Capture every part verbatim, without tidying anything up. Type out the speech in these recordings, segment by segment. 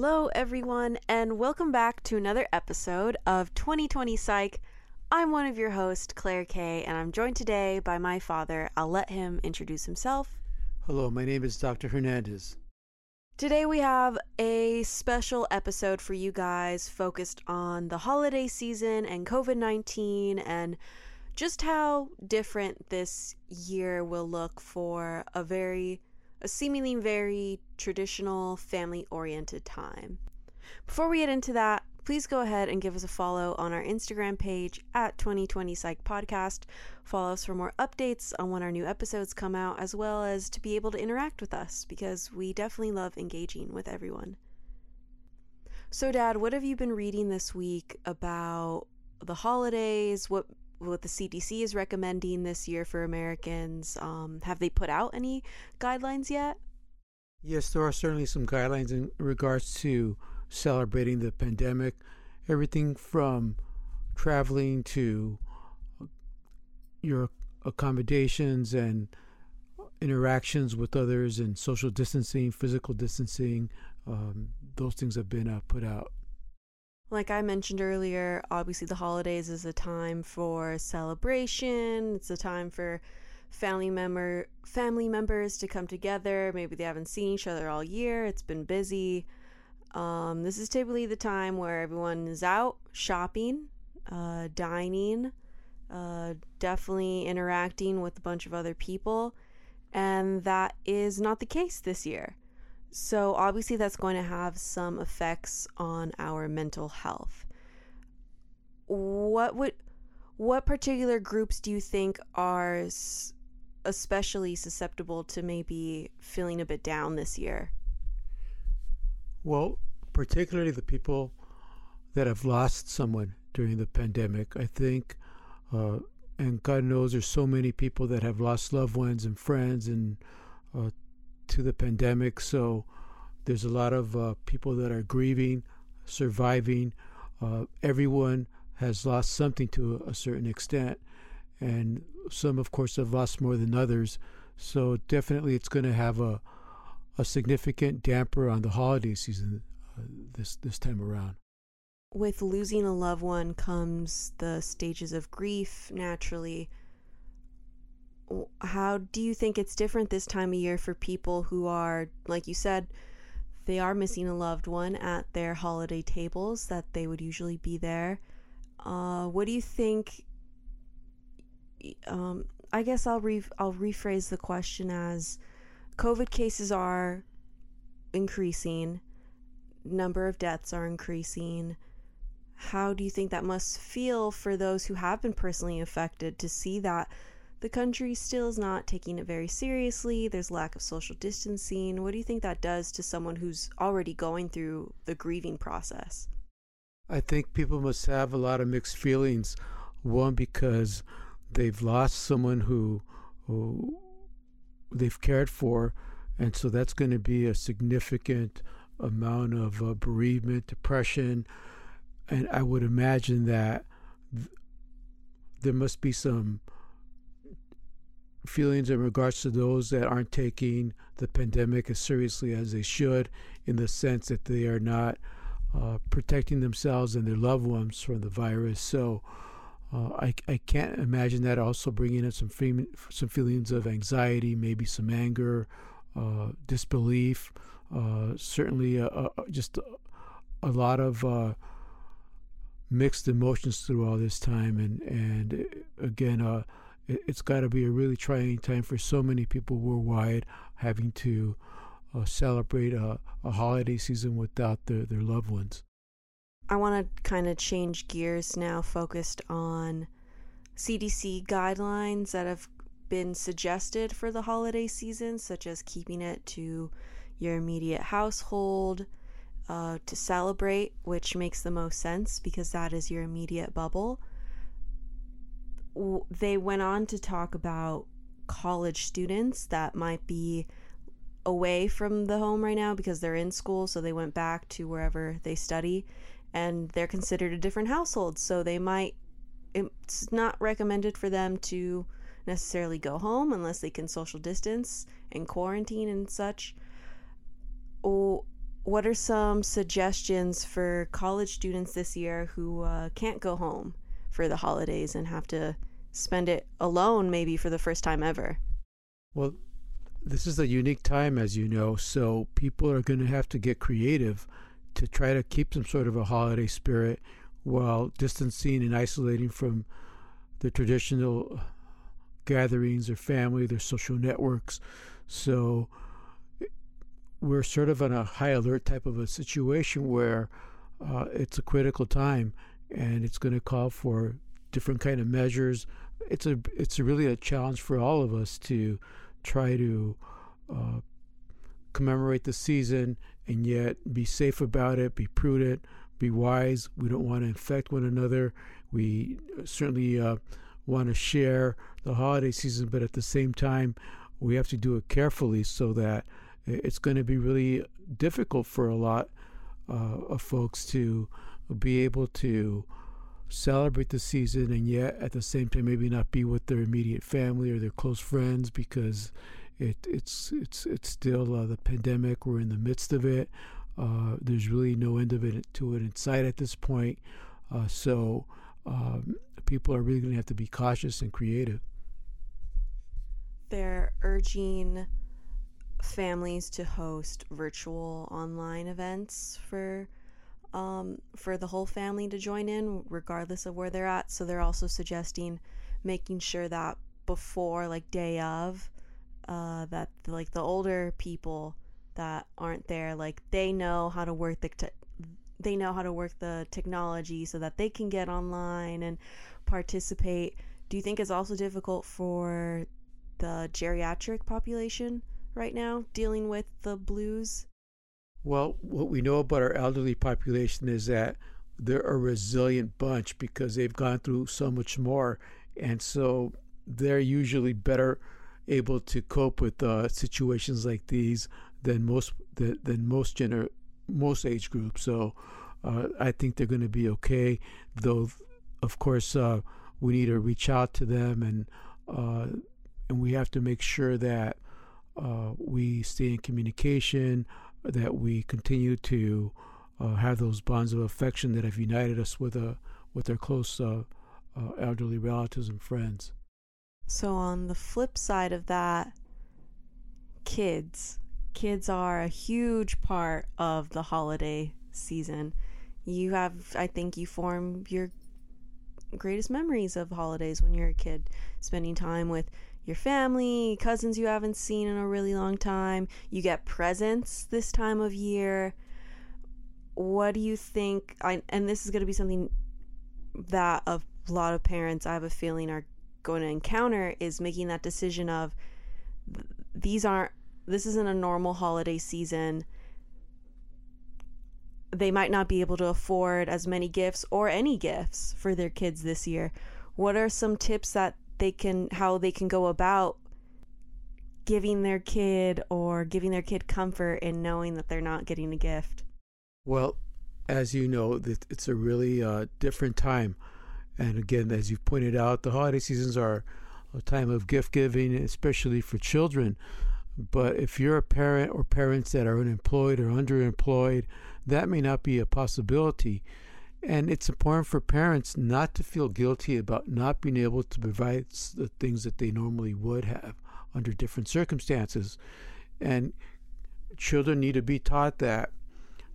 Hello, everyone, and welcome back to another episode of twenty twenty Psych. I'm one of your hosts, Claire Kay, and I'm joined today by my father. I'll let him introduce himself. Hello, my name is Doctor Hernandez. Today we have a special episode for you guys focused on the holiday season and covid nineteen and just how different this year will look for a very a seemingly very traditional, family-oriented time. Before we get into that, please go ahead and give us a follow on our Instagram page at twenty twenty Psych Podcast. Follow us for more updates on when our new episodes come out, as well as to be able to interact with us, because we definitely love engaging with everyone. So, Dad, what have you been reading this week about the holidays? What what the C D C is recommending this year for Americans? Um, have they put out any guidelines yet? Yes, there are certainly some guidelines in regards to celebrating the pandemic. Everything from traveling to your accommodations and interactions with others and social distancing, physical distancing, um, those things have been uh, put out. Like I mentioned earlier, obviously the holidays is a time for celebration. It's a time for family member family members to come together. Maybe they haven't seen each other all year. It's been busy. Um, this is typically the time where everyone is out shopping, uh, dining, uh, definitely interacting with a bunch of other people. And that is not the case this year. So obviously that's going to have some effects on our mental health. What would, what particular groups do you think are especially susceptible to maybe feeling a bit down this year? Well, particularly the people that have lost someone during the pandemic, I think, uh, and God knows there's so many people that have lost loved ones and friends and uh, to the pandemic. So there's a lot of uh, people that are grieving, surviving. Uh, everyone has lost something to a certain extent. And some, of course, have lost more than others. So definitely it's going to have a, a significant damper on the holiday season uh, this, this time around. With losing a loved one comes the stages of grief, naturally. How do you think it's different this time of year for people who are, like you said, they are missing a loved one at their holiday tables that they would usually be there? Uh, what do you think? Um, I guess I'll re- I'll rephrase the question as COVID cases are increasing, number of deaths are increasing. How do you think that must feel for those who have been personally affected to see that the country still is not taking it very seriously? There's lack of social distancing. What do you think that does to someone who's already going through the grieving process? I think people must have a lot of mixed feelings. One, because they've lost someone who, who they've cared for, and so that's going to be a significant amount of uh, bereavement, depression, and I would imagine that th- there must be some feelings in regards to those that aren't taking the pandemic as seriously as they should, in the sense that they are not uh, protecting themselves and their loved ones from the virus. So uh, I, I can't imagine that also bringing in some fe- some feelings of anxiety, maybe some anger, uh, disbelief, uh, certainly uh, just a lot of uh, mixed emotions through all this time. And, and again, uh, it's got to be a really trying time for so many people worldwide, having to uh, celebrate a, a holiday season without their, their loved ones. I want to kind of change gears now, focused on C D C guidelines that have been suggested for the holiday season, such as keeping it to your immediate household uh, to celebrate, which makes the most sense because that is your immediate bubble. They went on to talk about college students that might be away from the home right now because they're in school, so they went back to wherever they study, and they're considered a different household, so they might it's not recommended for them to necessarily go home unless they can social distance and quarantine and such. what are some suggestions for college students this year who uh, can't go home for the holidays and have to spend it alone, maybe for the first time ever? Well, this is a unique time, as you know, so people are going to have to get creative to try to keep some sort of a holiday spirit while distancing and isolating from the traditional gatherings, their family, their social networks. So we're sort of on a high alert type of a situation where uh, it's a critical time, and it's going to call for different kind of measures. It's a it's really a challenge for all of us to try to uh, commemorate the season and yet be safe about it, be prudent, be wise. We don't want to infect one another. We certainly uh, want to share the holiday season, but at the same time, we have to do it carefully so that it's going to be really difficult for a lot uh, of folks to be able to celebrate the season and yet at the same time maybe not be with their immediate family or their close friends, because it, it's it's it's still uh, the pandemic. We're in the midst of it. Uh, there's really no end of it to it in sight at this point. Uh, so um, people are really going to have to be cautious and creative. They're urging families to host virtual online events for Um, for the whole family to join in, regardless of where they're at. So they're also suggesting making sure that before, like day of, uh, that like the older people that aren't there, like they know how to work the te- they know how to work the technology so that they can get online and participate. Do you think it's also difficult for the geriatric population right now dealing with the blues? Well, what we know about our elderly population is that they're a resilient bunch because they've gone through so much more. And so they're usually better able to cope with uh, situations like these than most than, than most gener- most age groups. So uh, I think they're going to be okay, though, of course, uh, we need to reach out to them, and uh, and we have to make sure that uh, we stay in communication, that we continue to uh, have those bonds of affection that have united us with a with our close uh, uh, elderly relatives and friends. So on the flip side of that, kids. Kids are a huge part of the holiday season. You have, I think you form your greatest memories of holidays when you're a kid, spending time with your family, cousins you haven't seen in a really long time. You get presents this time of year. What do you think? I, and this is going to be something that a lot of parents, I have a feeling, are going to encounter, is making that decision of these aren't, this isn't a normal holiday season. They might not be able to afford as many gifts or any gifts for their kids this year. What are some tips that they can, how they can go about giving their kid or giving their kid comfort in knowing that they're not getting a gift? Well, as you know, it's a really uh, different time. And again, as you pointed out, the holiday seasons are a time of gift giving, especially for children. But if you're a parent or parents that are unemployed or underemployed, that may not be a possibility. And it's important for parents not to feel guilty about not being able to provide the things that they normally would have under different circumstances. And children need to be taught that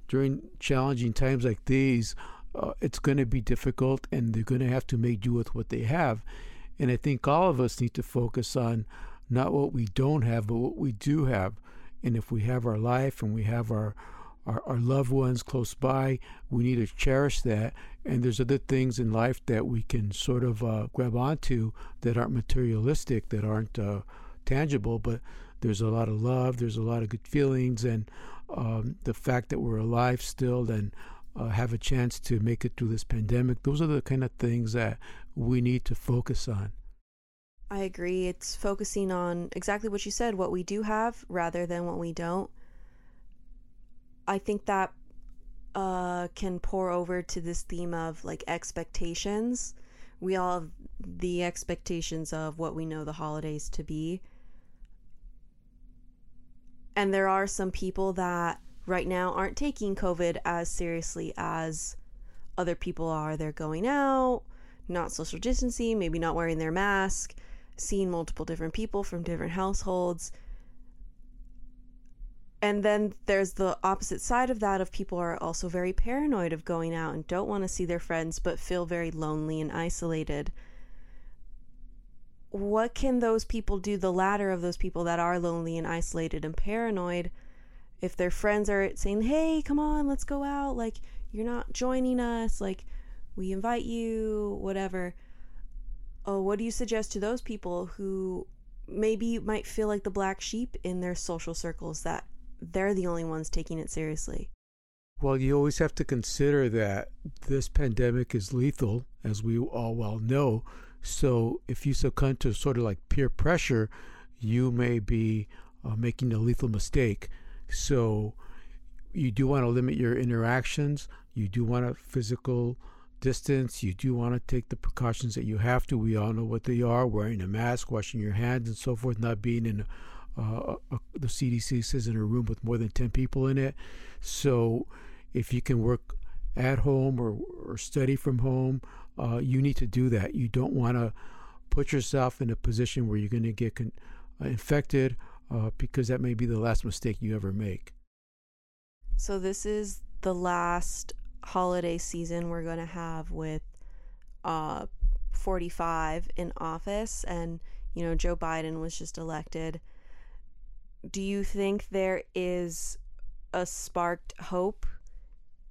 during challenging times like these, uh, it's going to be difficult and they're going to have to make do with what they have. And I think all of us need to focus on not what we don't have, but what we do have. And if we have our life and we have our Our, our loved ones close by, we need to cherish that. And there's other things in life that we can sort of uh, grab onto that aren't materialistic, that aren't uh, tangible, but there's a lot of love, there's a lot of good feelings, and um, the fact that we're alive still and uh, have a chance to make it through this pandemic. Those are the kind of things that we need to focus on. I agree. It's focusing on exactly what you said, what we do have rather than what we don't. I think that uh, can pour over to this theme of like expectations. We all have the expectations of what we know the holidays to be. And there are some people that right now aren't taking COVID as seriously as other people are. They're going out, not social distancing, maybe not wearing their mask, seeing multiple different people from different households. And then there's the opposite side of that, of people are also very paranoid of going out and don't want to see their friends, but feel very lonely and isolated. What can those people do, the latter of those people that are lonely and isolated and paranoid, if their friends are saying, hey, come on, let's go out, like, you're not joining us, like, we invite you, whatever. Oh, what do you suggest to those people who maybe might feel like the black sheep in their social circles, that they're the only ones taking it seriously? Well, you always have to consider that this pandemic is lethal, as we all well know. So if you succumb to sort of like peer pressure, you may be uh, making a lethal mistake. So you do want to limit your interactions. You do want a physical distance. You do want to take the precautions that you have to. We all know what they are: wearing a mask, washing your hands, and so forth, not being in uh, a, the C D C says in a room with more than ten people in it. So if you can work at home or, or study from home, Uh, you need to do that. You don't want to put yourself in a position where you're going to get con- infected uh, because that may be the last mistake you ever make. So this is the last holiday season we're going to have with uh, forty-five in office, and, you know, Joe Biden was just elected. Do you think there is a sparked hope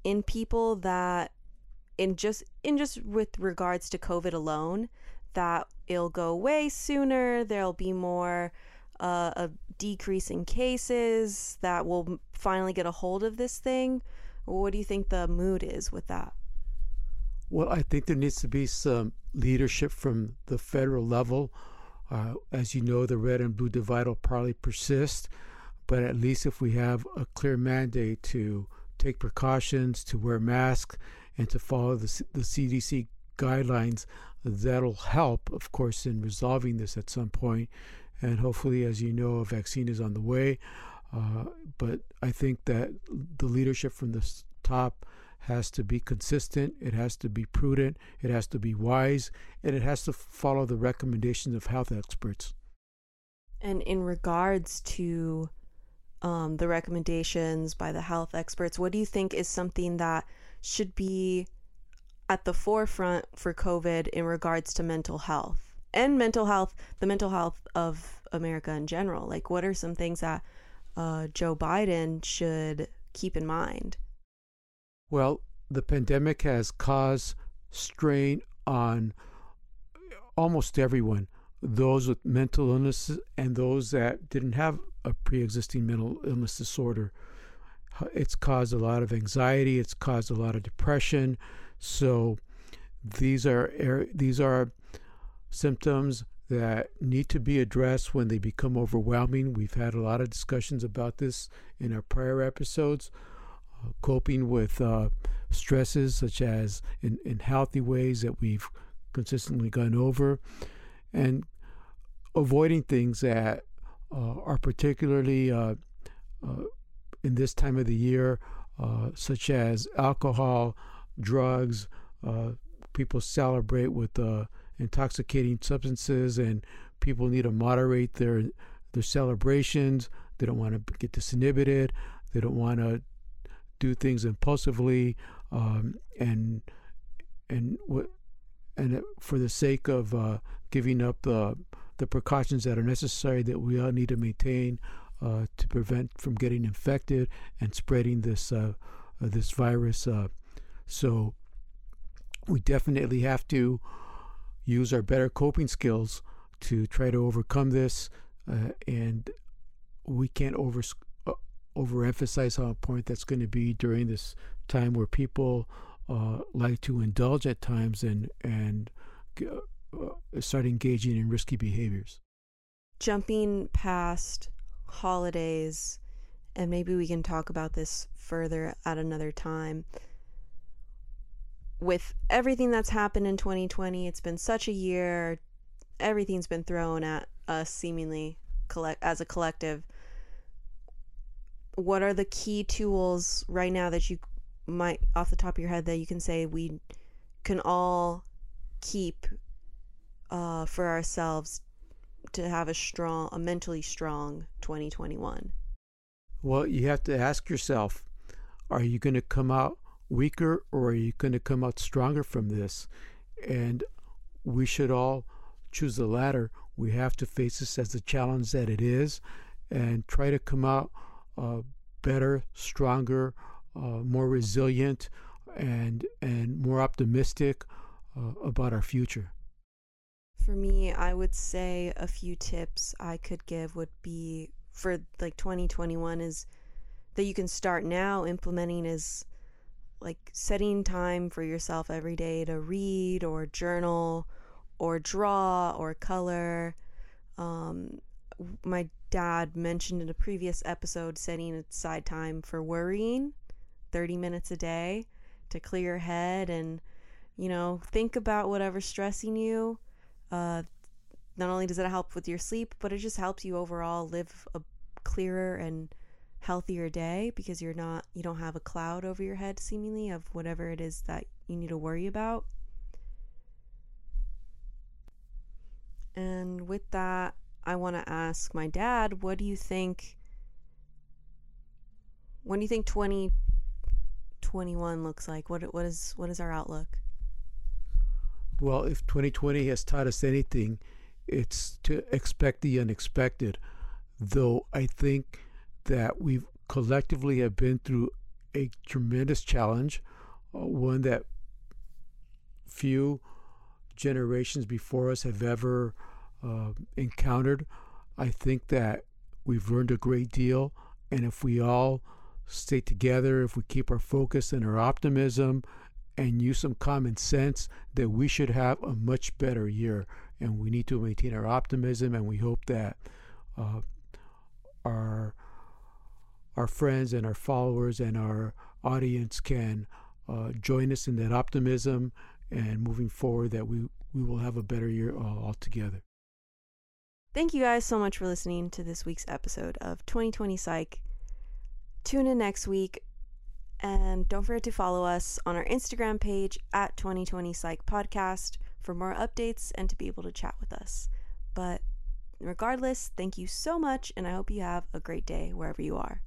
in people that In just in just with regards to COVID alone, that it'll go away sooner, there'll be more uh, a decrease in cases, that we'll finally get a hold of this thing? What do you think the mood is with that? Well, I think there needs to be some leadership from the federal level. Uh, as you know, the red and blue divide will probably persist, but at least if we have a clear mandate to take precautions, to wear masks, and to follow the, C- the C D C guidelines, that'll help, of course, in resolving this at some point. And hopefully, as you know, a vaccine is on the way. Uh, but I think that the leadership from the top has to be consistent. It has to be prudent. It has to be wise. And it has to follow the recommendations of health experts. And in regards to um, the recommendations by the health experts, what do you think is something that should be at the forefront for COVID in regards to mental health and mental health, the mental health of America in general? Like, what are some things that uh, Joe Biden should keep in mind? Well, the pandemic has caused strain on almost everyone, those with mental illnesses and those that didn't have a pre-existing mental illness disorder. It's caused a lot of anxiety. It's caused a lot of depression. So these are these are symptoms that need to be addressed when they become overwhelming. We've had a lot of discussions about this in our prior episodes, uh, coping with uh, stresses such as in, in healthy ways that we've consistently gone over, and avoiding things that uh, are particularly uh, uh, in this time of the year, uh, such as alcohol, drugs. Uh, people celebrate with uh, intoxicating substances, and people need to moderate their their celebrations. They don't want to get disinhibited. They don't want to do things impulsively, um, and and and for the sake of uh, giving up the the precautions that are necessary that we all need to maintain. Uh, to prevent from getting infected and spreading this uh, uh, this virus. Uh, so we definitely have to use our better coping skills to try to overcome this. Uh, and we can't over uh, overemphasize how important that's going to be during this time where people uh, like to indulge at times and, and uh, start engaging in risky behaviors. Jumping past holidays, and maybe we can talk about this further at another time. With everything that's happened in twenty twenty, it's been such a year. Everything's been thrown at us seemingly collect- as a collective. what are the key tools right now that you might, off the top of your head, that you can say we can all keep uh, for ourselves to have a strong, a mentally strong twenty twenty-one? Well, you have to ask yourself, are you going to come out weaker or are you going to come out stronger from this? And we should all choose the latter. We have to face this as the challenge that it is and try to come out uh, better, stronger, uh, more resilient, and and more optimistic uh, about our future. For me, I would say a few tips I could give would be for like twenty twenty-one is that you can start now implementing is like setting time for yourself every day to read or journal or draw or color. Um, my dad mentioned in a previous episode setting aside time for worrying, thirty minutes a day to clear your head and, you know, think about whatever's stressing you. Uh, not only does it help with your sleep, but it just helps you overall live a clearer and healthier day because you're not, you don't have a cloud over your head seemingly of whatever it is that you need to worry about. And with that, I want to ask my dad, what do you think, when do you think twenty twenty-one looks like? What what is what is our outlook? Well, if twenty twenty has taught us anything, it's to expect the unexpected. Though I think that we've collectively have been through a tremendous challenge, uh, one that few generations before us have ever uh, encountered. I think that we've learned a great deal, and if we all stay together, if we keep our focus and our optimism and use some common sense, that we should have a much better year. And we need to maintain our optimism, and we hope that uh, our our friends and our followers and our audience can uh, join us in that optimism, and moving forward that we, we will have a better year altogether. Thank you guys so much for listening to this week's episode of twenty twenty Psych. Tune in next week, and don't forget to follow us on our Instagram page at twenty twenty Psych Podcast for more updates and to be able to chat with us. But regardless, thank you so much, and I hope you have a great day wherever you are.